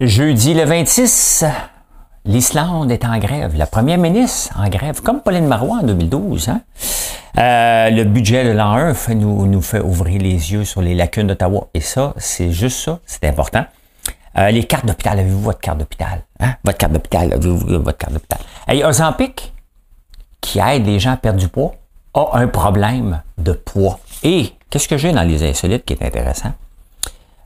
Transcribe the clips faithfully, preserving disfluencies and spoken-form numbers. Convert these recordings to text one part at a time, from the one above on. Jeudi le vingt-six, l'Islande est en grève. La première ministre en grève, comme Pauline Marois en deux mille douze. Hein? Euh, le budget de l'an un fait nous, nous fait ouvrir les yeux sur les lacunes d'Ottawa. Et ça, c'est juste ça, c'est important. Euh, les cartes d'hôpital, avez-vous votre carte d'hôpital? Hein? Votre carte d'hôpital, avez-vous votre carte d'hôpital? Hey, Ozempic, qui aide les gens à perdre du poids, a un problème de poids. Et qu'est-ce que j'ai dans les insolites qui est intéressant?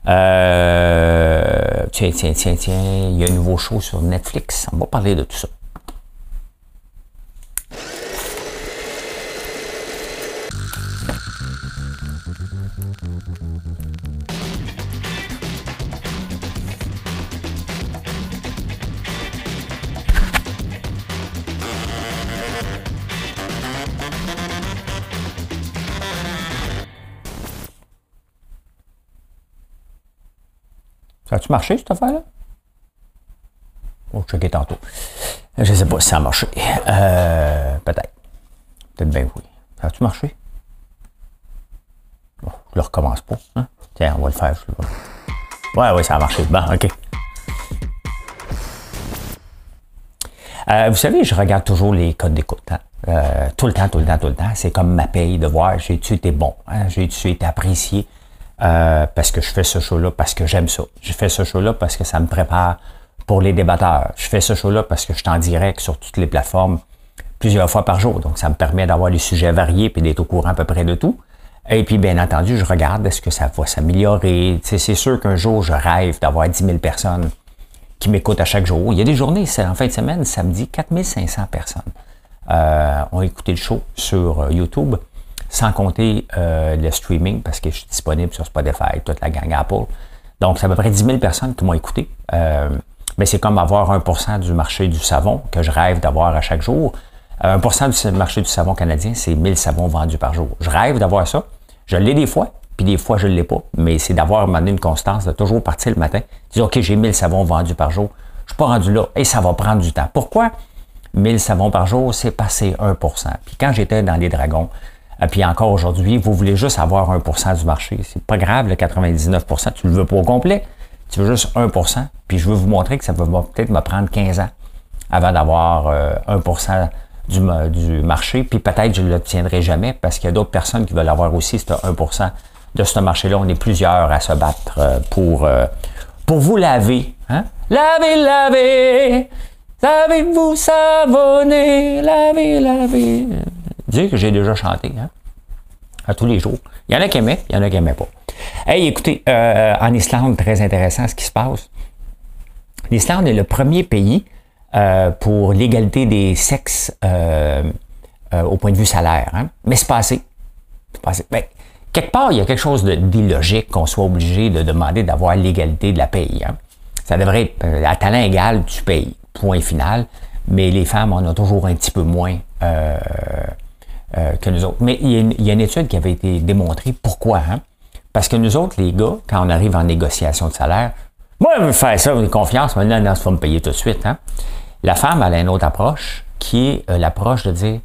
Euh, tiens, tiens, tiens, tiens, il y a un nouveau show sur Netflix. On va parler de tout ça. Ça a-tu marché, cette affaire-là? On va checker tantôt. Je ne sais pas si ça a marché. Euh, peut-être. Peut-être bien oui. Ça a-tu marché? Bon, je ne le recommence pas. Hein? Tiens, on va le faire. Je le vois. Ouais, ouais, ça a marché. Bon, OK. Euh, vous savez, je regarde toujours les codes d'écoute. Hein? Euh, tout le temps, tout le temps, tout le temps. C'est comme ma paye de voir. J'ai-tu été bon? Hein? J'ai-tu été apprécié? Euh, parce que je fais ce show-là, parce que j'aime ça. Je fais ce show-là parce que ça me prépare pour les débatteurs. Je fais ce show-là parce que je suis en direct sur toutes les plateformes plusieurs fois par jour. Donc, ça me permet d'avoir les sujets variés puis d'être au courant à peu près de tout. Et puis, bien entendu, je regarde est-ce que ça va s'améliorer. Tu sais, c'est sûr qu'un jour, je rêve d'avoir dix mille personnes qui m'écoutent à chaque jour. Il y a des journées, c'est en fin de semaine, samedi, quatre mille cinq cents personnes euh, ont écouté le show sur YouTube. Sans compter euh, le streaming, parce que je suis disponible sur Spotify, toute la gang Apple. Donc, c'est à peu près dix mille personnes qui m'ont écouté. Euh, mais c'est comme avoir un pour cent du marché du savon que je rêve d'avoir à chaque jour. Euh, un pour cent du marché du savon canadien, c'est mille savons vendus par jour. Je rêve d'avoir ça. Je l'ai des fois, puis des fois, je ne l'ai pas. Mais c'est d'avoir donné une constance, de toujours partir le matin, dire « OK, j'ai mille savons vendus par jour. Je ne suis pas rendu là. Et ça va prendre du temps. » Pourquoi mille savons par jour? C'est passé un pour cent. Puis quand j'étais dans les dragons, puis encore aujourd'hui, vous voulez juste avoir un pour cent du marché. C'est pas grave, le quatre-vingt-dix-neuf pour cent, tu le veux pas au complet. Tu veux juste un pour cent. Puis je veux vous montrer que ça peut peut-être me prendre quinze ans avant d'avoir euh, un pour cent du, du marché. Puis peut-être je ne l'obtiendrai jamais parce qu'il y a d'autres personnes qui veulent avoir aussi ce un pour cent de ce marché-là. On est plusieurs à se battre pour, euh, pour vous laver. Hein? Laver, laver! Savez-vous savonner? Laver, laver! Dire que j'ai déjà chanté, hein, à tous les jours. Il y en a qui aimaient, il y en a qui n'aimaient pas. Hey, écoutez, euh, en Islande, très intéressant ce qui se passe. L'Islande est le premier pays euh, pour l'égalité des sexes euh, euh, au point de vue salaire. Hein. Mais c'est passé. C'est passé. Ben, quelque part, il y a quelque chose d'illogique qu'on soit obligé de demander d'avoir l'égalité de la paye. Hein. Ça devrait être à talent égal, tu payes. Point final. Mais les femmes en ont toujours un petit peu moins... Euh, Euh, que nous autres. Mais il y, a une, il y a une étude qui avait été démontrée. Pourquoi? Hein? Parce que nous autres, les gars, quand on arrive en négociation de salaire, moi, je veux faire ça, j'ai confiance, maintenant, non, tu vas me payer tout de suite. Hein? La femme, elle a une autre approche qui est euh, l'approche de dire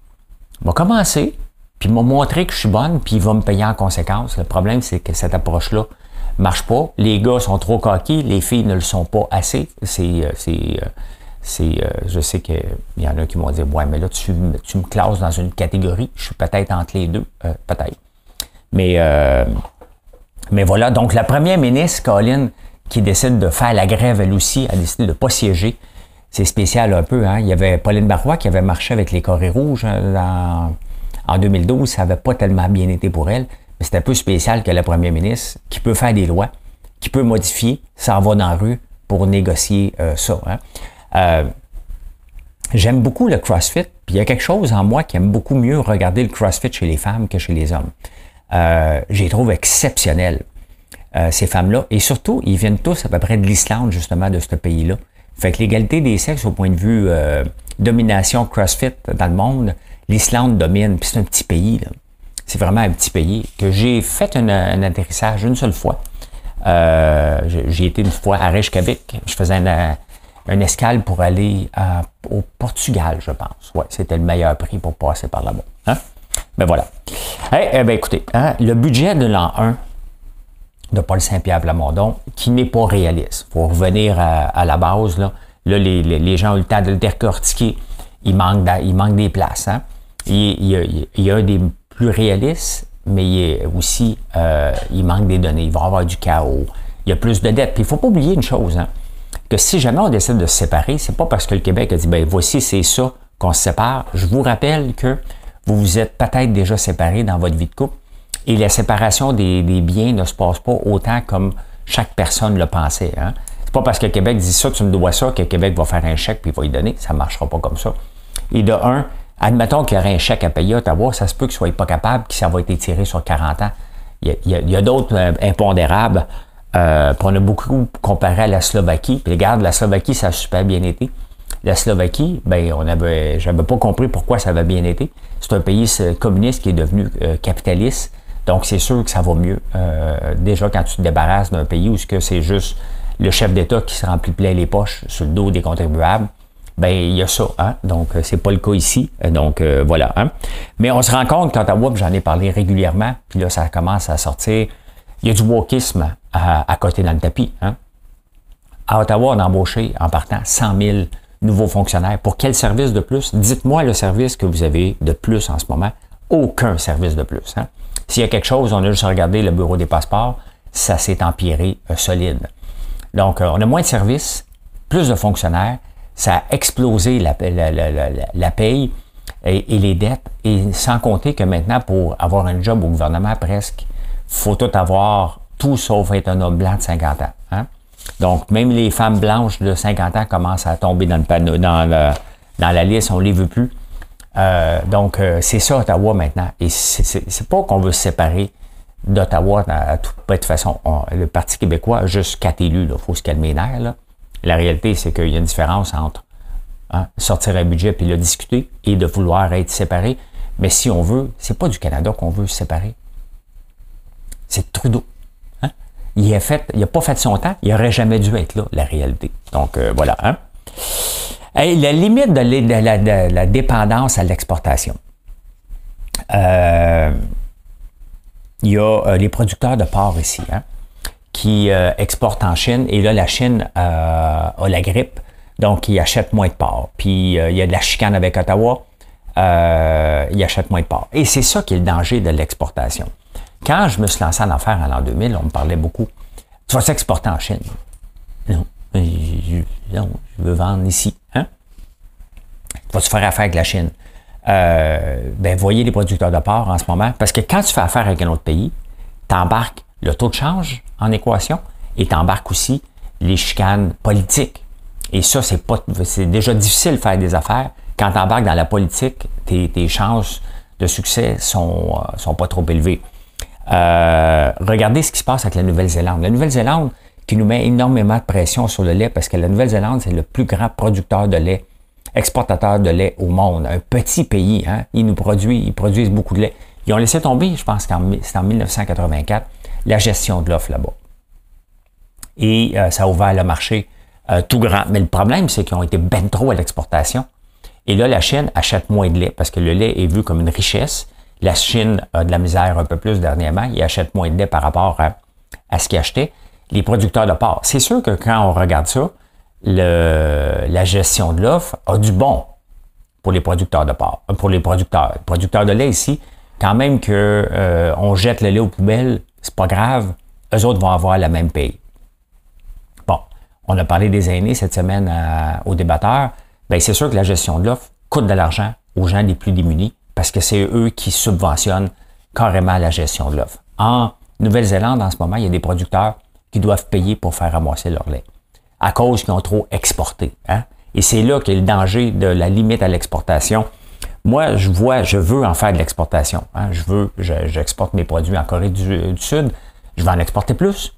« m'a commencé, puis m'a montré que je suis bonne, puis il va me payer en conséquence. » Le problème, c'est que cette approche-là ne marche pas. Les gars sont trop coquilles, les filles ne le sont pas assez. C'est... Euh, c'est euh, C'est, euh, je sais qu'il y en a qui vont dire « ouais, mais là, tu, tu me classes dans une catégorie, je suis peut-être entre les deux, euh, peut-être. » Mais euh, mais voilà, donc la première ministre, Colin, qui décide de faire la grève, elle aussi, a décidé de ne pas siéger. C'est spécial un peu, hein. Il y avait Pauline Marois qui avait marché avec les Corées rouges en, en deux mille douze, ça n'avait pas tellement bien été pour elle, mais c'était un peu spécial que la première ministre, qui peut faire des lois, qui peut modifier, s'en va dans la rue pour négocier euh, ça, hein. Euh, j'aime beaucoup le CrossFit, puis il y a quelque chose en moi qui aime beaucoup mieux regarder le CrossFit chez les femmes que chez les hommes. Euh, je les trouve exceptionnelles, euh, ces femmes-là. Et surtout, ils viennent tous à peu près de l'Islande, justement, de ce pays-là. Fait que l'égalité des sexes au point de vue euh, domination CrossFit dans le monde, l'Islande domine, puis c'est un petit pays, là. C'est vraiment un petit pays que j'ai fait une, un atterrissage une seule fois. Euh, j'ai été une fois à Hydro-Québec. Je faisais un... une escale pour aller à, au Portugal, je pense. Oui, c'était le meilleur prix pour passer par là-bas. Hein? Ben voilà. Hey, eh bien, écoutez, hein, le budget de l'an un de Paul Saint-Pierre-Plamondon, qui n'est pas réaliste. Il faut revenir à, à la base. Là, là les, les, les gens ont eu le temps de le décortiquer. Il manque, il manque des places. Hein? Il, il, il y a un des plus réalistes, mais il est aussi, euh, il manque des données. Il va y avoir du chaos. Il y a plus de dettes. Puis il ne faut pas oublier une chose, hein, que si jamais on décide de se séparer, c'est pas parce que le Québec a dit « ben voici, c'est ça qu'on se sépare ». Je vous rappelle que vous vous êtes peut-être déjà séparés dans votre vie de couple et la séparation des, des biens ne se passe pas autant comme chaque personne le pensait. Hein. C'est pas parce que le Québec dit « ça, tu me dois ça » que le Québec va faire un chèque puis il va y donner. Ça ne marchera pas comme ça. Et de un, admettons qu'il y aurait un chèque à payer à Ottawa, ça se peut qu'il ne soit pas capable, que ça va être étiré sur quarante ans. Il y a, il y a d'autres impondérables. Euh, on a beaucoup comparé à la Slovaquie. Puis regarde, la Slovaquie, ça a super bien été. La Slovaquie, ben, on avait, j'avais pas compris pourquoi ça avait bien été. C'est un pays communiste qui est devenu euh, capitaliste. Donc, c'est sûr que ça va mieux. Euh, déjà, quand tu te débarrasses d'un pays où c'est juste le chef d'État qui se remplit plein les poches sur le dos des contribuables, ben il y a ça. Hein? Donc, c'est pas le cas ici. Donc, euh, voilà. Hein? Mais on se rend compte qu'Ottawa, j'en ai parlé régulièrement, puis là, ça commence à sortir. Il y a du wokisme à, à côté dans le tapis. Hein? À Ottawa, on a embauché, en partant, cent mille nouveaux fonctionnaires. Pour quel service de plus? Dites-moi le service que vous avez de plus en ce moment. Aucun service de plus. Hein? S'il y a quelque chose, on a juste regardé le bureau des passeports, ça s'est empiré euh, solide. Donc, euh, on a moins de services, plus de fonctionnaires, ça a explosé la, la, la, la, la paye et, et les dettes, et sans compter que maintenant, pour avoir un job au gouvernement, presque, faut tout avoir, tout sauf être un homme blanc de cinquante ans. Hein? Donc, même les femmes blanches de cinquante ans commencent à tomber dans le panneau, dans, le, dans la liste, on ne les veut plus. Euh, donc, euh, c'est ça Ottawa maintenant. Et c'est pas qu'on veut se séparer d'Ottawa à toute petite façon. On, le Parti québécois a juste quatre élus, il faut se calmer les nerfs. Là. La réalité, c'est qu'il y a une différence entre hein, sortir un budget et le discuter et de vouloir être séparé. Mais si on veut, c'est pas du Canada qu'on veut se séparer. C'est Trudeau. Hein? Il n'a fait, il a pas fait son temps. Il n'aurait jamais dû être là, la réalité. Donc, euh, voilà. Hein? Et la limite de la, de la, de la dépendance à l'exportation. Euh, il y a euh, les producteurs de porc ici hein, qui euh, exportent en Chine. Et là, la Chine euh, a la grippe. Donc, ils achètent moins de porc. Puis, euh, il y a de la chicane avec Ottawa. Euh, ils achètent moins de porc. Et c'est ça qui est le danger de l'exportation. Quand je me suis lancé en affaires en l'an deux mille, on me parlait beaucoup. Tu vas t'exporter en Chine. Non, je, non, je veux vendre ici. Hein? Tu vas te faire affaire avec la Chine. Euh, ben, voyez les producteurs de porc en ce moment. Parce que quand tu fais affaire avec un autre pays, tu embarques le taux de change en équation et tu embarques aussi les chicanes politiques. Et ça, c'est pas, c'est déjà difficile de faire des affaires. Quand tu embarques dans la politique, tes, tes chances de succès sont, sont pas trop élevées. Euh, regardez ce qui se passe avec la Nouvelle-Zélande. La Nouvelle-Zélande qui nous met énormément de pression sur le lait parce que la Nouvelle-Zélande, c'est le plus grand producteur de lait, exportateur de lait au monde. Un petit pays, hein? Ils nous produisent, ils produisent beaucoup de lait. Ils ont laissé tomber, je pense, c'était en mille neuf cent quatre-vingt-quatre, la gestion de l'offre là-bas. Et euh, ça a ouvert le marché euh, tout grand. Mais le problème, c'est qu'ils ont été ben trop à l'exportation. Et là, la Chine achète moins de lait parce que le lait est vu comme une richesse. La Chine a de la misère un peu plus dernièrement. Ils achètent moins de lait par rapport à, à ce qu'ils achetaient. Les producteurs de porc. C'est sûr que quand on regarde ça, le, la gestion de l'offre a du bon pour les producteurs de porc. Pour les producteurs. Les producteurs de lait ici, quand même qu'on euh, jette le lait aux poubelles, c'est pas grave. Eux autres vont avoir la même paye. Bon, on a parlé des aînés cette semaine à, aux débatteurs. Bien, c'est sûr que la gestion de l'offre coûte de l'argent aux gens les plus démunis. Parce que c'est eux qui subventionnent carrément la gestion de l'offre. En Nouvelle-Zélande, en ce moment, il y a des producteurs qui doivent payer pour faire ramasser leur lait à cause qu'ils ont trop exporté. Hein? Et c'est là qu'est le danger de la limite à l'exportation. Moi, je vois, je veux en faire de l'exportation. Hein? Je veux, je, j'exporte mes produits en Corée du, du Sud. Je vais en exporter plus.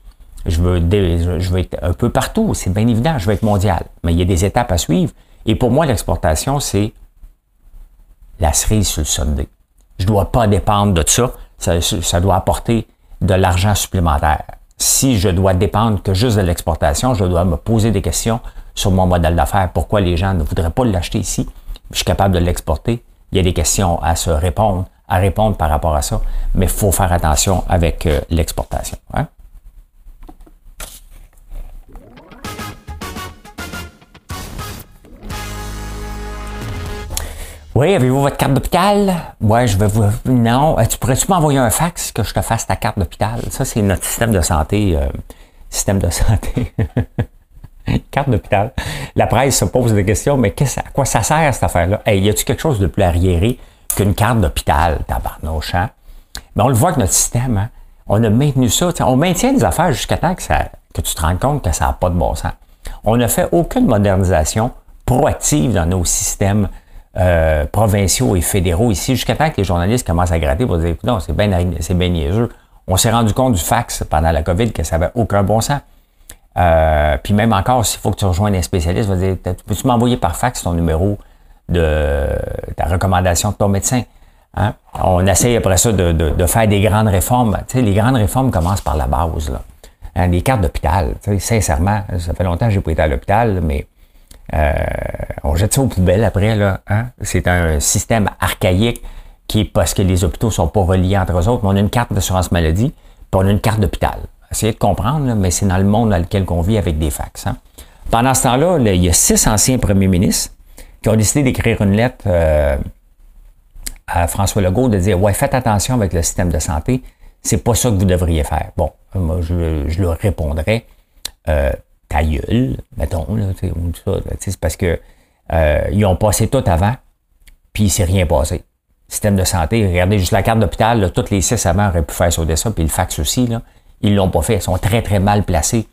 Je veux, des, je veux être un peu partout. C'est bien évident, je veux être mondial. Mais il y a des étapes à suivre. Et pour moi, l'exportation, c'est la cerise sur le sundae. Je ne dois pas dépendre de ça. Ça, ça doit apporter de l'argent supplémentaire. Si je dois dépendre que juste de l'exportation, je dois me poser des questions sur mon modèle d'affaires. Pourquoi les gens ne voudraient pas l'acheter ici? Je suis capable de l'exporter. Il y a des questions à se répondre, à répondre par rapport à ça. Mais il faut faire attention avec euh, l'exportation. Hein? Oui, avez-vous votre carte d'hôpital? Oui, je vais vous... Non, tu pourrais-tu m'envoyer un fax que je te fasse ta carte d'hôpital? Ça, c'est notre système de santé. Euh, système de santé. Carte d'hôpital. La presse se pose des questions, mais qu'est-ce, à quoi ça sert cette affaire-là? Hey, y a-tu quelque chose de plus arriéré qu'une carte d'hôpital, tabarnouche, hein? Mais on le voit que notre système, hein? On a maintenu ça. On maintient des affaires jusqu'à temps que, ça, que tu te rendes compte que ça n'a pas de bon sens. On n'a fait aucune modernisation proactive dans nos systèmes euh, provinciaux et fédéraux ici, jusqu'à temps que les journalistes commencent à gratter pour dire, écoute, non, c'est bien c'est bien niaiseux. On s'est rendu compte du fax pendant la COVID que ça n'avait aucun bon sens. Euh, puis même encore, s'il faut que tu rejoignes un spécialiste, va dire, peux-tu m'envoyer par fax ton numéro de ta recommandation de ton médecin? Hein? On essaye après ça de, de, de faire des grandes réformes. Tu sais, les grandes réformes commencent par la base, là. Hein, les cartes d'hôpital. Tu sais, sincèrement, ça fait longtemps que j'ai pas été à l'hôpital, mais euh, on jette ça aux poubelles après, là. Hein? C'est un système archaïque qui est parce que les hôpitaux sont pas reliés entre eux autres. Mais on a une carte d'assurance maladie, puis on a une carte d'hôpital. Essayez de comprendre, là, mais c'est dans le monde dans lequel on vit avec des fax. Hein? Pendant ce temps-là, là, il y a six anciens premiers ministres qui ont décidé d'écrire une lettre euh, à François Legault de dire « Ouais, faites attention avec le système de santé, c'est pas ça que vous devriez faire. » Bon, moi, je, je leur répondrais euh, « Ta gueule, mettons, là, ou ça, là, c'est parce que euh, ils ont passé tout avant, puis il s'est rien passé. » Système de santé, regardez juste la carte d'hôpital, là, toutes les six avant auraient pu faire sauter ça, puis le fax aussi, là. Ils ne l'ont pas fait. Ils sont très, très mal placés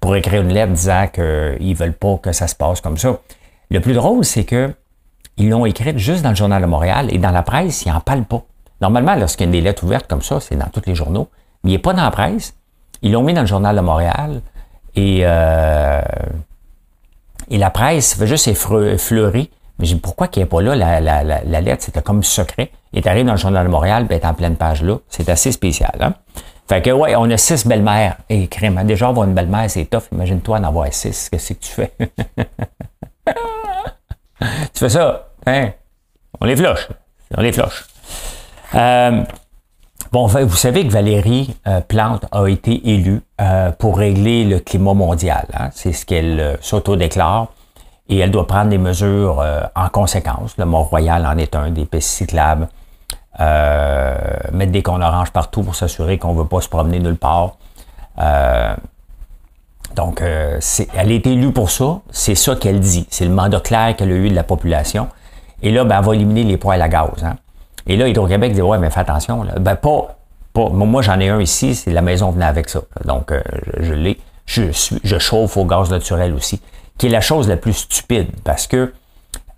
pour écrire une lettre disant qu'ils ne veulent pas que ça se passe comme ça. Le plus drôle, c'est que ils l'ont écrite juste dans le Journal de Montréal et dans la presse, ils n'en parlent pas. Normalement, lorsqu'il y a des lettres ouvertes comme ça, c'est dans tous les journaux, mais il n'est pas dans la presse. Ils l'ont mis dans le Journal de Montréal et, euh, et la presse fait juste effleurer. Mais je dis, pourquoi qu'il n'est pas là? La, la, la, la lettre, c'était comme secret. Et tu arrives dans le Journal de Montréal, ben, tu es en pleine page là. C'est assez spécial, hein? Fait que, ouais, on a six belles-mères. Et crème, déjà, avoir une belle-mère, c'est tough. Imagine-toi en avoir six. Qu'est-ce que tu fais? Tu fais ça, hein? On les floche. On les floche. Euh, bon, vous savez que Valérie euh, Plante a été élue euh, pour régler le climat mondial. Hein? C'est ce qu'elle euh, s'auto-déclare. Et elle doit prendre des mesures euh, en conséquence. Le Mont-Royal en est un, des pistes cyclables. Euh, mettre des cônes oranges partout pour s'assurer qu'on ne veut pas se promener nulle part. Euh, donc, euh, c'est, elle est élue pour ça. C'est ça qu'elle dit. C'est le mandat clair qu'elle a eu de la population. Et là, ben, elle va éliminer les poêles à gaz. Hein. Et là, Hydro-Québec dit, ouais, mais fais attention. Là. Ben, pas, pas. Moi, j'en ai un ici. C'est la maison venait avec ça. Donc, euh, je, je l'ai. Je, suis, je chauffe au gaz naturel aussi, qui est la chose la plus stupide parce que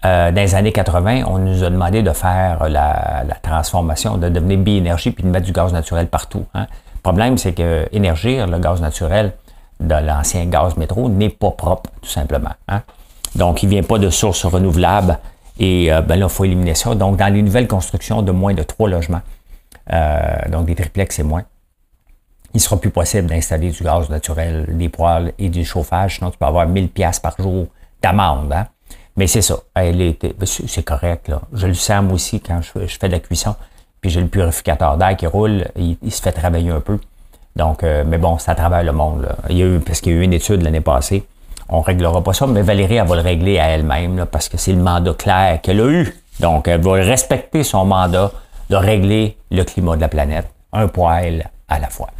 Euh, dans les années quatre-vingt, on nous a demandé de faire la, la transformation, de devenir bi-énergie puis de mettre du gaz naturel partout. Hein. Le problème, c'est que énergir le gaz naturel de l'ancien gaz métro n'est pas propre, tout simplement. Hein. Donc, il ne vient pas de sources renouvelables et euh, ben là, il faut éliminer ça. Donc, dans les nouvelles constructions de moins de trois logements, euh, donc des triplex et moins, il ne sera plus possible d'installer du gaz naturel, des poêles et du chauffage, sinon tu peux avoir mille piastres par jour d'amende. Hein. Mais c'est ça, elle était, c'est correct, là. Je le sens, moi aussi, quand je, je fais de la cuisson, puis j'ai le purificateur d'air qui roule, il, il se fait travailler un peu. Donc, euh, mais bon, c'est à travers le monde, là. Il y a eu, parce qu'il y a eu une étude l'année passée, on ne réglera pas ça, mais Valérie, elle va le régler à elle-même, là, parce que c'est le mandat clair qu'elle a eu. Donc, elle va respecter son mandat de régler le climat de la planète, un poil à la fois.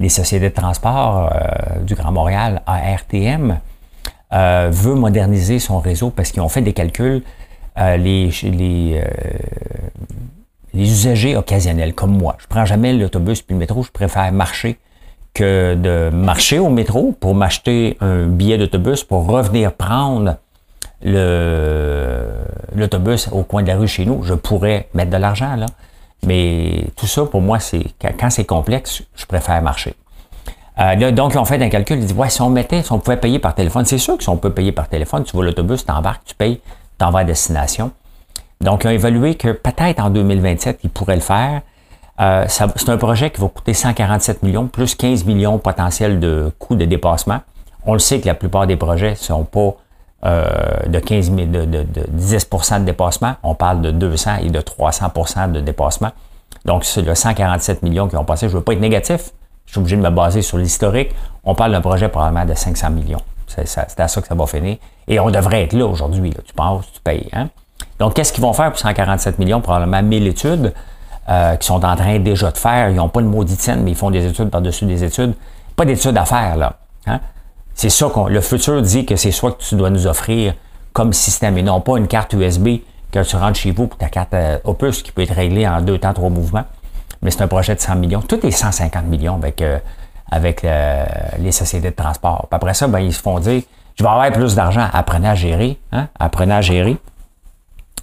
Les sociétés de transport euh, du Grand Montréal, A R T M, Euh, veut moderniser son réseau parce qu'ils ont fait des calculs. Euh, les, les, euh, les usagers occasionnels, comme moi, je prends jamais l'autobus puis le métro, je préfère marcher que de marcher au métro pour m'acheter un billet d'autobus pour revenir prendre le, l'autobus au coin de la rue chez nous. Je pourrais mettre de l'argent, là, mais tout ça, pour moi, c'est quand c'est complexe, je préfère marcher. Euh, là, donc, ils ont fait un calcul, ils disent, ouais, si on mettait, si on pouvait payer par téléphone, c'est sûr que si on peut payer par téléphone, tu vois l'autobus, t'embarques, tu payes, t'en vas à destination. Donc, ils ont évalué que peut-être en deux mille vingt-sept, ils pourraient le faire. Euh, ça, c'est un projet qui va coûter cent quarante-sept millions, plus quinze millions potentiels de coûts de dépassement. On le sait que la plupart des projets ne sont pas euh, de quinze mille, de, de, de dix pour cent de dépassement. On parle de deux cents et de trois cents pour cent de dépassement. Donc, c'est le cent quarante-sept millions qui ont passé. Je ne veux pas être négatif. Je suis obligé de me baser sur l'historique. On parle d'un projet probablement de cinq cents millions. C'est, ça, c'est à ça que ça va finir. Et on devrait être là aujourd'hui. Là. Tu passes, tu payes. Hein? Donc, qu'est-ce qu'ils vont faire pour cent quarante-sept millions? Probablement mille études euh, qui sont en train déjà de faire. Ils n'ont pas de maudite scène, mais ils font des études par-dessus des études. Pas d'études à faire, là. Hein? C'est ça qu'on. Le futur dit que c'est ça que tu dois nous offrir comme système et non pas une carte U S B que tu rentres chez vous pour ta carte euh, Opus qui peut être réglée en deux temps, trois mouvements. Mais c'est un projet de cent millions. Tout est cent cinquante millions avec, euh, avec euh, les sociétés de transport. Puis après ça, ben, ils se font dire je vais avoir plus d'argent. Apprenez à gérer. Hein? Apprenez à gérer.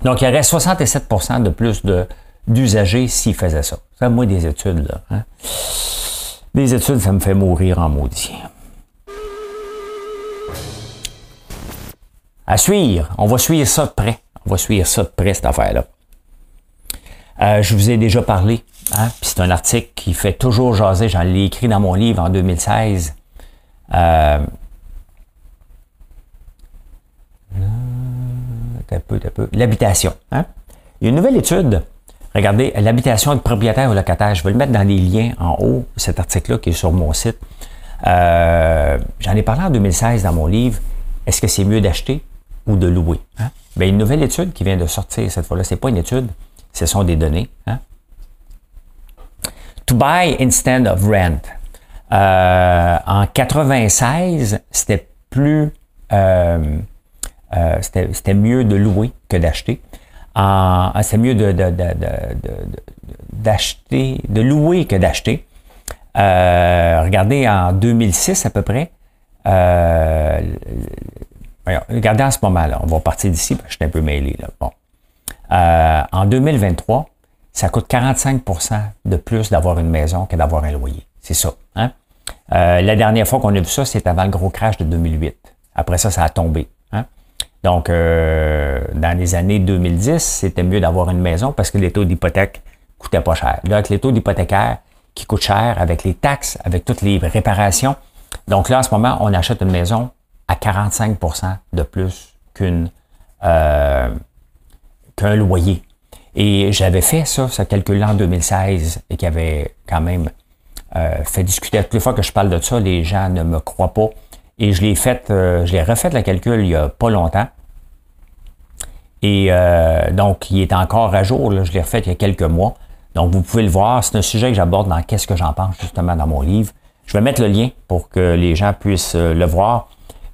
Donc, il y aurait soixante-sept pour cent de plus de, d'usagers s'ils faisaient ça. Ça, moi, des études, là. Hein? Des études, ça me fait mourir en maudit. À suivre. On va suivre ça de près. On va suivre ça de près, cette affaire-là. Euh, je vous ai déjà parlé. Hein? Puis c'est un article qui fait toujours jaser. J'en ai écrit dans mon livre en deux mille seize. Euh... T'as peu, t'as peu. L'habitation. Hein? Il y a une nouvelle étude. Regardez, l'habitation de propriétaire ou locataire. Je vais le mettre dans les liens en haut, cet article-là qui est sur mon site. Euh... J'en ai parlé en deux mille seize dans mon livre. Est-ce que c'est mieux d'acheter ou de louer? Hein? Bien, une nouvelle étude qui vient de sortir cette fois-là. Ce n'est pas une étude, ce sont des données. Hein? To buy instead of rent. Euh, en quatre-vingt-seize, c'était plus, euh, euh, c'était, c'était mieux de louer que d'acheter. En, c'était mieux de, de, de, de, de, de, d'acheter, de louer que d'acheter. Euh, regardez, en deux mille six à peu près, Euh, regardez en ce moment-là, on va partir d'ici, parce que je suis un peu mêlé. Là. Bon. Euh, en deux mille vingt-trois, ça coûte quarante-cinq pour cent de plus d'avoir une maison que d'avoir un loyer. C'est ça. Hein? Euh, la dernière fois qu'on a vu ça, c'était avant le gros crash de deux mille huit. Après ça, ça a tombé. Hein? Donc, euh, dans les années deux mille dix, c'était mieux d'avoir une maison parce que les taux d'hypothèque ne coûtaient pas cher. Là, avec les taux d'hypothécaire qui coûtent cher, avec les taxes, avec toutes les réparations, donc là, en ce moment, on achète une maison à quarante-cinq pour cent de plus qu'une, euh, qu'un loyer. Et j'avais fait ça, ce calcul-là en deux mille seize et qui avait quand même euh, fait discuter. À toutes les fois que je parle de ça, les gens ne me croient pas. Et je l'ai fait, euh, je l'ai refait le calcul il n'y a pas longtemps. Et euh, donc, il est encore à jour. Là, je l'ai refait il y a quelques mois. Donc, vous pouvez le voir. C'est un sujet que j'aborde dans « Qu'est-ce que j'en pense » justement dans mon livre. Je vais mettre le lien pour que les gens puissent le voir,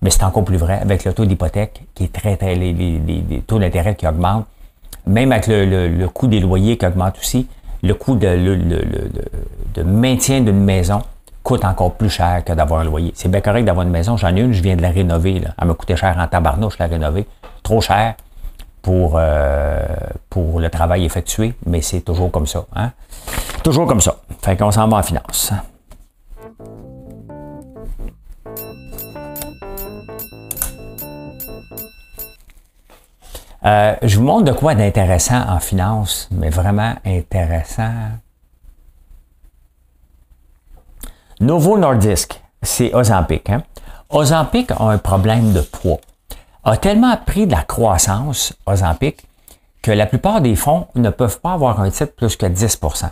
mais c'est encore plus vrai avec le taux d'hypothèque qui est très, très, les, les, les taux d'intérêt qui augmentent, même avec le, le, le coût des loyers qui augmente aussi, le coût de, le, le, le, de maintien d'une maison coûte encore plus cher que d'avoir un loyer. C'est bien correct d'avoir une maison, j'en ai une, je viens de la rénover, là. Elle m'a coûté cher en tabarnouche, je l'ai rénovée, trop cher pour, euh, pour le travail effectué, mais c'est toujours comme ça. Hein? Toujours comme ça. Fait qu'on s'en va en finance. Euh, je vous montre de quoi d'intéressant en finance, mais vraiment intéressant. Novo Nordisk, c'est Ozempic. Hein? Ozempic a un problème de poids. A tellement pris de la croissance, Ozempic, que la plupart des fonds ne peuvent pas avoir un titre plus que dix pour cent.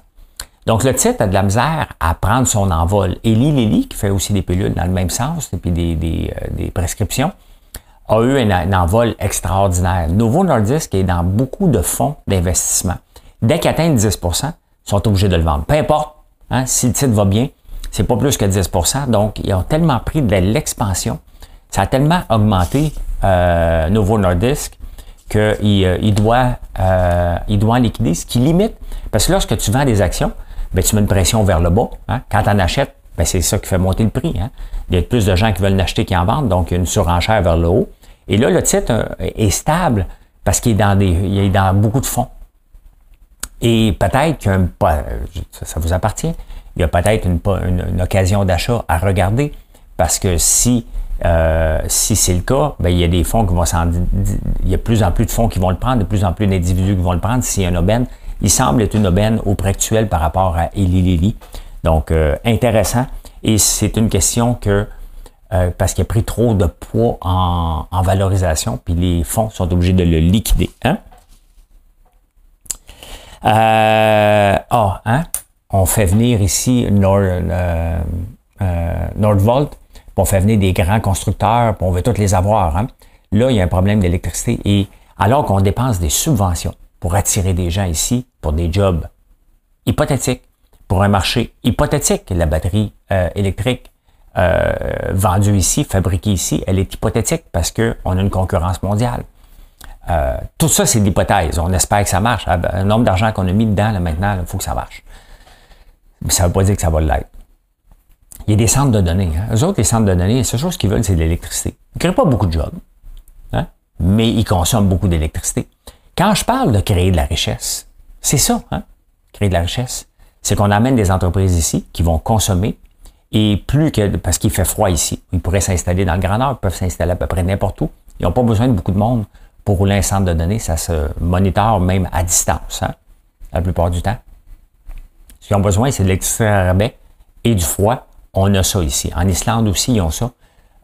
Donc, le titre a de la misère à prendre son envol. Eli Lilly, qui fait aussi des pilules dans le même sens, et puis des, des, euh, des prescriptions, a eu un, un envol extraordinaire. Novo Nordisk est dans beaucoup de fonds d'investissement. Dès qu'ils atteignent dix pour cent, ils sont obligés de le vendre. Peu importe, hein, si le titre va bien, c'est pas plus que dix pour cent. Donc, ils ont tellement pris de l'expansion, ça a tellement augmenté euh, Novo Nordisk qu'il euh, il doit, euh, il doit en liquider, ce qui limite. Parce que lorsque tu vends des actions, bien, tu mets une pression vers le bas. Hein. Quand tu en achètes, bien, c'est ça qui fait monter le prix. Hein. Il y a plus de gens qui veulent l'acheter qu'en vendent, donc il y a une surenchère vers le haut. Et là, le titre est stable parce qu'il est dans, des, il est dans beaucoup de fonds. Et peut-être qu'il y a un, ça vous appartient, il y a peut-être une, une, une occasion d'achat à regarder parce que si, euh, si c'est le cas, bien, il y a des fonds qui vont s'en... Il y a de plus en plus de fonds qui vont le prendre, de plus en plus d'individus qui vont le prendre. S'il y a une aubaine, il semble être une aubaine au prix actuel par rapport à Eli Lilly. Donc, euh, intéressant. Et c'est une question que Euh, parce qu'il a pris trop de poids en, en valorisation, puis les fonds sont obligés de le liquider. Hein? Euh, ah, hein? On fait venir ici Nord, euh, euh, Nordvolt on fait venir des grands constructeurs, puis on veut tous les avoir. Hein. Là, il y a un problème d'électricité. Et alors qu'on dépense des subventions pour attirer des gens ici, pour des jobs hypothétiques, pour un marché hypothétique, la batterie euh, électrique euh, vendue ici, fabriquée ici, elle est hypothétique parce qu'on a une concurrence mondiale. Euh, tout ça, c'est de l'hypothèse. On espère que ça marche. Le nombre d'argent qu'on a mis dedans, là, maintenant, il faut que ça marche. Mais ça ne veut pas dire que ça va l'être. Il y a des centres de données. Hein. Eux autres, les centres de données, la seule chose qu'ils veulent, c'est de l'électricité. Ils ne créent pas beaucoup de jobs, hein, mais ils consomment beaucoup d'électricité. Quand je parle de créer de la richesse, c'est ça, hein, créer de la richesse. C'est qu'on amène des entreprises ici qui vont consommer et plus que... Parce qu'il fait froid ici. Ils pourraient s'installer dans le Grand Nord, ils peuvent s'installer à peu près n'importe où. Ils n'ont pas besoin de beaucoup de monde pour rouler un centre de données. Ça se monitore même à distance, hein, la plupart du temps. Ce qu'ils ont besoin, c'est de l'électricité à rabais et du froid. On a ça ici. En Islande aussi, ils ont ça.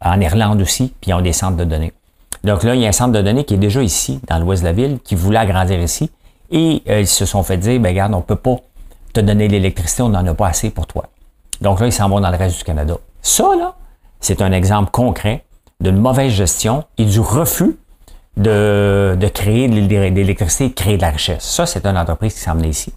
En Irlande aussi, puis ils ont des centres de données. Donc là, il y a un centre de données qui est déjà ici, dans l'ouest de la ville, qui voulait agrandir ici. Et euh, ils se sont fait dire, ben regarde, on ne peut pas te donner l'électricité, on n'en a pas assez pour toi. Donc là, ils s'en vont dans le reste du Canada. Ça, là, c'est un exemple concret d'une mauvaise gestion et du refus de, de créer de l'électricité et de créer de la richesse. Ça, c'est une entreprise qui s'en venait ici.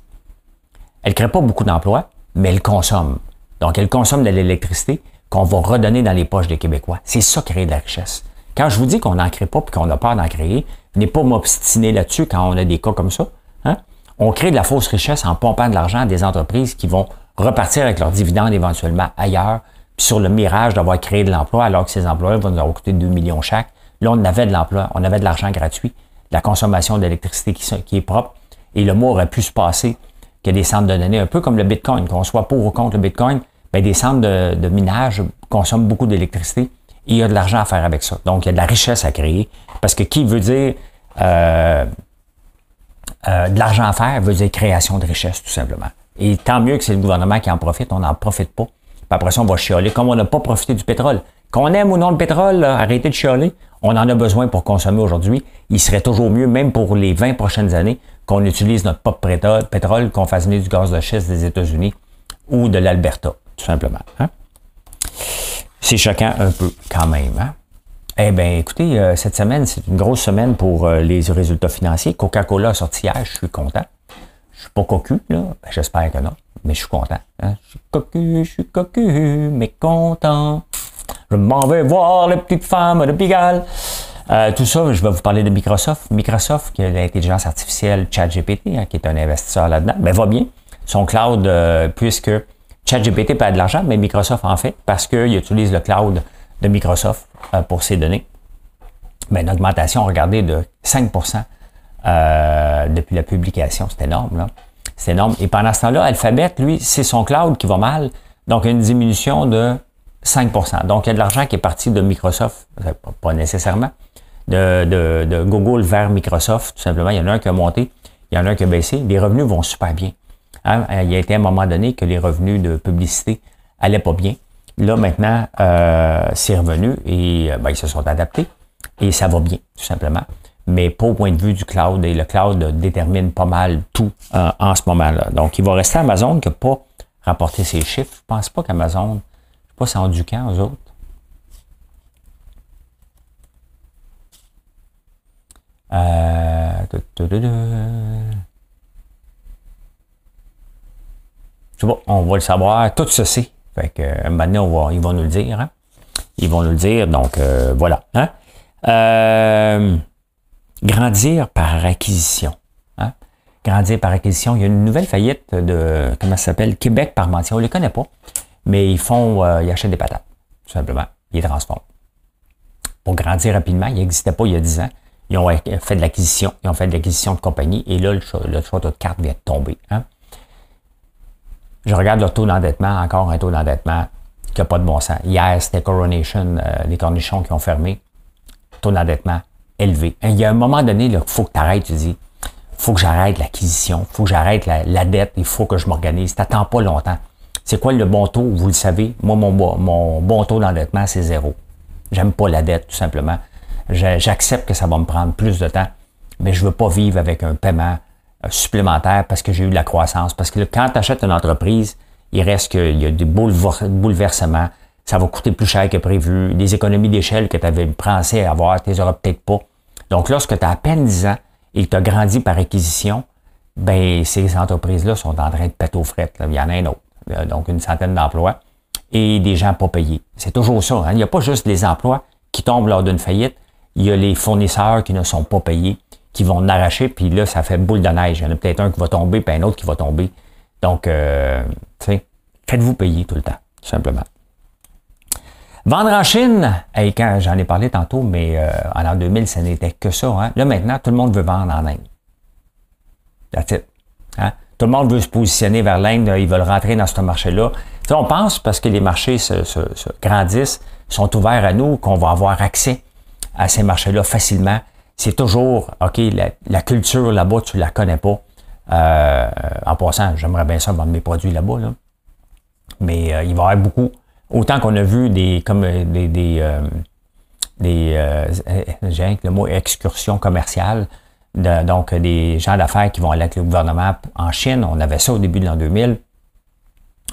Elle ne crée pas beaucoup d'emplois, mais elle consomme. Donc, elle consomme de l'électricité qu'on va redonner dans les poches des Québécois. C'est ça, créer de la richesse. Quand je vous dis qu'on n'en crée pas et qu'on a peur d'en créer, venez pas m'obstiner là-dessus quand on a des cas comme ça. Hein? On crée de la fausse richesse en pompant de l'argent à des entreprises qui vont repartir avec leurs dividendes éventuellement ailleurs, puis sur le mirage d'avoir créé de l'emploi, alors que ces emplois vont nous avoir coûté deux millions chaque. Là, on avait de l'emploi, on avait de l'argent gratuit, de la consommation d'électricité qui, qui est propre, et le mot aurait pu se passer. Il y a des centres de données, un peu comme le Bitcoin, qu'on soit pour ou contre le Bitcoin, bien, des centres de, de minage consomment beaucoup d'électricité et il y a de l'argent à faire avec ça. Donc, il y a de la richesse à créer parce que qui veut dire euh, euh, de l'argent à faire veut dire création de richesse, tout simplement. Et tant mieux que c'est le gouvernement qui en profite, on n'en profite pas. Puis après ça, on va chialer. Comme on n'a pas profité du pétrole, qu'on aime ou non le pétrole, là, arrêtez de chialer, on en a besoin pour consommer aujourd'hui. Il serait toujours mieux, même pour les vingt prochaines années, qu'on utilise notre propre pétrole, qu'on fasse venir du gaz de schiste des États-Unis ou de l'Alberta, tout simplement. Hein? C'est choquant un peu, quand même. Hein? Eh bien, écoutez, euh, cette semaine, c'est une grosse semaine pour euh, les résultats financiers. Coca-Cola a sorti hier, je suis content. Je suis pas cocu, là. Ben, j'espère que non, mais je suis content. Hein? Je suis cocu, je suis cocu, mais content. Je m'en vais voir les petites femmes de Pigalle. Euh, tout ça, je vais vous parler de Microsoft. Microsoft, qui a l'intelligence artificielle ChatGPT, hein, qui est un investisseur là-dedans, ben, va bien. Son cloud, euh, puisque ChatGPT perd de l'argent, mais Microsoft en fait, parce qu'il utilise le cloud de Microsoft euh, pour ses données. Ben, une augmentation, regardez, de cinq pour cent euh, depuis la publication. C'est énorme, là. C'est énorme. Et pendant ce temps-là, Alphabet, lui, c'est son cloud qui va mal. Donc, une diminution de cinq pour cent. Donc, il y a de l'argent qui est parti de Microsoft, pas nécessairement, De, de, de Google vers Microsoft, tout simplement. Il y en a un qui a monté, il y en a un qui a baissé. Les revenus vont super bien. Hein? Il y a été à un moment donné que les revenus de publicité allaient pas bien. Là, maintenant, euh, c'est revenu et ben, ils se sont adaptés et ça va bien, tout simplement. Mais pas au point de vue du cloud. Et le cloud détermine pas mal tout euh, en ce moment-là. Donc, il va rester Amazon qui n'a pas rapporté ses chiffres. Je pense pas qu'Amazon, je ne sais pas si c'est en du camp, eux autres. Euh, tu, tu, tu, tu. C'est bon, on va le savoir, tout ceci. Fait que maintenant, on va, ils vont nous le dire. Hein? Ils vont nous le dire, donc euh, voilà. Hein? Euh, grandir par acquisition. Hein? Grandir par acquisition. Il y a une nouvelle faillite de, comment ça s'appelle, Québec Parmentier. On ne les connaît pas, mais ils font, euh, ils achètent des patates, tout simplement. Ils les transforment. Pour grandir rapidement, ils n'existaient pas il y a dix ans. Ils ont fait de l'acquisition, ils ont fait de l'acquisition de compagnie, et là, le choix, le choix de carte vient de tomber. Hein? Je regarde le taux d'endettement, encore un taux d'endettement qui n'a pas de bon sens. Hier, c'était Coronation, euh, les cornichons qui ont fermé. Taux d'endettement élevé. Et il y a un moment donné, il faut que tu arrêtes, tu dis, il faut que j'arrête l'acquisition, il faut que j'arrête la, la dette, il faut que je m'organise. Tu n'attends pas longtemps. C'est quoi le bon taux? Vous le savez, moi, mon, mon bon taux d'endettement, c'est zéro. J'aime pas la dette, tout simplement. J'accepte que ça va me prendre plus de temps, mais je ne veux pas vivre avec un paiement supplémentaire parce que j'ai eu de la croissance. Parce que quand tu achètes une entreprise, il reste qu'il y a des bouleversements, ça va coûter plus cher que prévu. Des économies d'échelle que tu avais pensé avoir, tu les auras peut-être pas. Donc, lorsque tu as à peine dix ans et que tu as grandi par acquisition, ben ces entreprises-là sont en train de péter aux frettes. Il y en a un autre. Donc, une centaine d'emplois et des gens pas payés. C'est toujours ça. Hein? Il n'y a pas juste les emplois qui tombent lors d'une faillite. Il y a les fournisseurs qui ne sont pas payés, qui vont en arracher, puis là, ça fait boule de neige. Il y en a peut-être un qui va tomber, puis un autre qui va tomber. Donc, euh, tu sais, faites-vous payer tout le temps, tout simplement. Vendre en Chine, hey, quand j'en ai parlé tantôt, mais euh, en l'an deux mille, ce n'était que ça. Hein? Là, maintenant, tout le monde veut vendre en Inde. That's it. Hein? Tout le monde veut se positionner vers l'Inde. Ils veulent rentrer dans ce marché-là. Tu sais, on pense, parce que les marchés se, se, se grandissent, sont ouverts à nous, qu'on va avoir accès à ces marchés-là facilement. C'est toujours, OK, la, la culture là-bas, tu la connais pas. Euh, en passant, j'aimerais bien ça vendre mes produits là-bas, là. Mais euh, il va y avoir beaucoup. Autant qu'on a vu des comme des des, euh, des euh, j'ai le mot excursion commerciale, de, donc des gens d'affaires qui vont aller avec le gouvernement en Chine. On avait ça au début de l'an deux mille.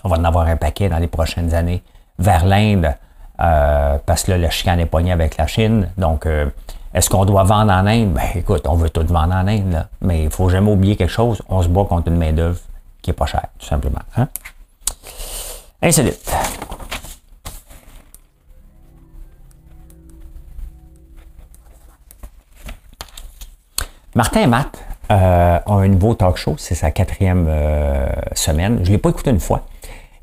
On va en avoir un paquet dans les prochaines années vers l'Inde, euh, parce que là, le chicane est poigné avec la Chine. Donc, euh, est-ce qu'on doit vendre en Inde? Ben écoute, on veut tout vendre en Inde, là. Mais il faut jamais oublier quelque chose, on se bat contre une main-d'œuvre qui est pas chère, tout simplement. Hein? Insolite. Martin Matte euh, a un nouveau talk show, c'est sa quatrième euh, semaine. Je ne l'ai pas écouté une fois.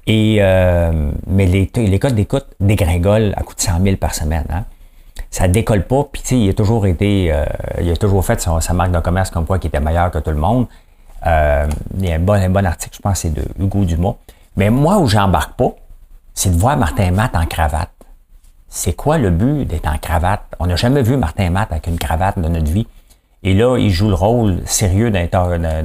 Et, euh, mais les, les codes d'écoute dégringolent à coût de cent mille par semaine. Hein. Ça décolle pas. Puis tu sais, il a toujours été, euh, il a toujours fait son, sa marque de commerce comme quoi qui était meilleur que tout le monde. Euh, il y a un bon, un bon article, je pense, c'est de Hugo Dumas. Mais moi, où j'embarque pas, c'est de voir Martin Matte en cravate. C'est quoi le but d'être en cravate? On n'a jamais vu Martin Matte avec une cravate de notre vie. Et là, il joue le rôle sérieux d'un, d'un, d'un,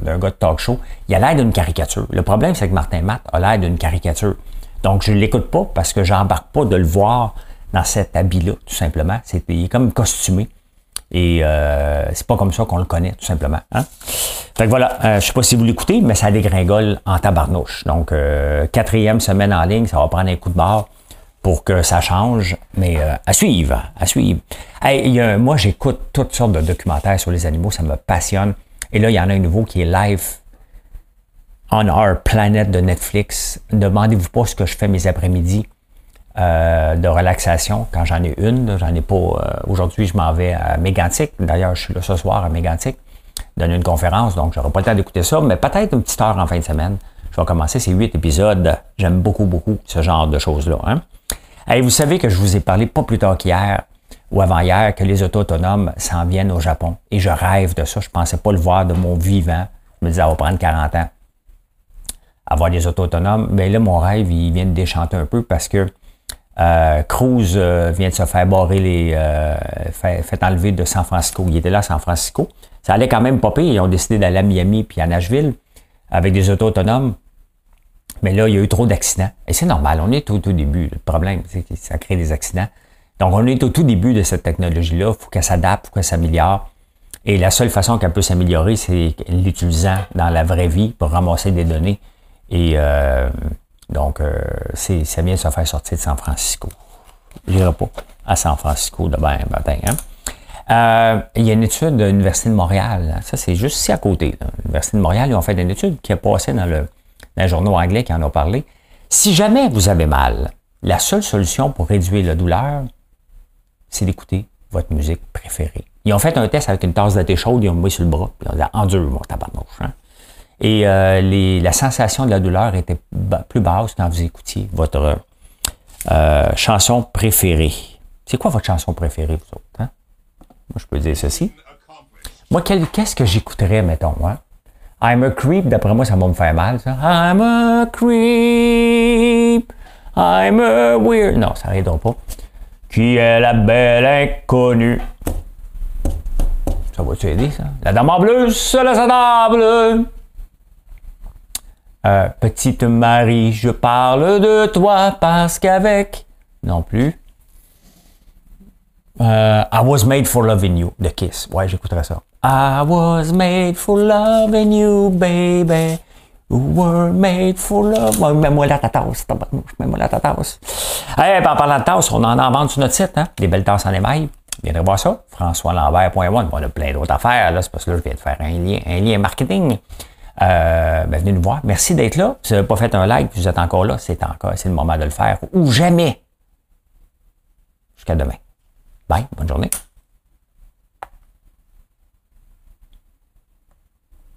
d'un gars de talk show. Il a l'air d'une caricature. Le problème, c'est que Martin Matte a l'air d'une caricature. Donc, je ne l'écoute pas parce que je n'embarque pas de le voir dans cet habit-là, tout simplement. C'est, il est comme costumé. Et euh, c'est pas comme ça qu'on le connaît, tout simplement. Hein? Fait que voilà, euh, je ne sais pas si vous l'écoutez, mais ça dégringole en tabarnouche. Donc, euh, quatrième semaine en ligne, ça va prendre un coup de barre pour que ça change, mais euh, à suivre, à suivre. Hey, il y a, moi, j'écoute toutes sortes de documentaires sur les animaux, ça me passionne. Et là, il y en a un nouveau qui est live on our planet de Netflix. Demandez-vous pas ce que je fais mes après-midi euh, de relaxation, quand j'en ai une, j'en ai pas. Euh, aujourd'hui, je m'en vais à Mégantic. D'ailleurs, je suis là ce soir à Mégantic, donner une conférence, donc j'aurai pas le temps d'écouter ça, mais peut-être une petite heure en fin de semaine. Je vais commencer ces huit épisodes. J'aime beaucoup, beaucoup ce genre de choses-là. Hein? Hey, vous savez que je vous ai parlé pas plus tard qu'hier ou avant-hier que les autos autonomes s'en viennent au Japon. Et je rêve de ça. Je ne pensais pas le voir de mon vivant. Je me disais, ça va prendre quarante ans. Avoir des autos autonomes. Mais là, mon rêve, il vient de déchanter un peu parce que euh, Cruz euh, vient de se faire barrer les... Euh, fait, fait enlever de San Francisco. Il était là à San Francisco. Ça allait quand même pas pire. Ils ont décidé d'aller à Miami puis à Nashville avec des autos autonomes. Mais là, il y a eu trop d'accidents. Et c'est normal, on est au tout début. Le problème, c'est que ça crée des accidents. Donc, on est au tout début de cette technologie-là. Il faut qu'elle s'adapte, il faut qu'elle s'améliore. Et la seule façon qu'elle peut s'améliorer, c'est l'utilisant dans la vraie vie pour ramasser des données. Et euh, donc, euh, c'est, ça vient de se faire sortir de San Francisco. Je n'irai pas à San Francisco demain matin. Hein? Euh, il y a une étude de l'Université de Montréal. Ça, c'est juste ici à côté. Là. L'Université de Montréal, ils ont fait une étude qui est passée dans le... dans les journaux anglais qui en ont parlé. Si jamais vous avez mal, la seule solution pour réduire la douleur, c'est d'écouter votre musique préférée. Ils ont fait un test avec une tasse de thé chaude, ils ont mis sur le bras, puis ils ont dit « Endure, mon tabarnouche hein? ». Et euh, les, la sensation de la douleur était ba- plus basse quand vous écoutiez votre euh, chanson préférée. C'est quoi votre chanson préférée, vous autres? Hein? Moi, je peux dire ceci. Moi, quel, qu'est-ce que j'écouterais, mettons? Hein? I'm a creep, d'après moi, ça va me faire mal, ça. I'm a creep, I'm a weird... Non, ça n'arrêtera pas. Qui est la belle inconnue? Ça va-tu aider, ça? La dame en bleu se laisse à table. Euh, petite Marie, je parle de toi parce qu'avec... Non plus. Euh, I was made for loving you, de Kiss. Ouais, j'écouterais ça. I was made for loving you, baby. We're made for love. Mets-moi là ta tasse, tabarnouche. Mets-moi là ta tasse. Hey, en parlant de tasse, on en a en vente sur notre site, hein? Des belles tasses en émail. Viendrez voir ça. François Lambert point one. On a plein d'autres affaires, là. C'est parce que là, je viens de faire un lien, un lien marketing. Euh, ben, venez nous voir. Merci d'être là. Si vous n'avez pas fait un like, puis vous êtes encore là, c'est encore, c'est le moment de le faire. Ou jamais. Jusqu'à demain. Bye. Bonne journée.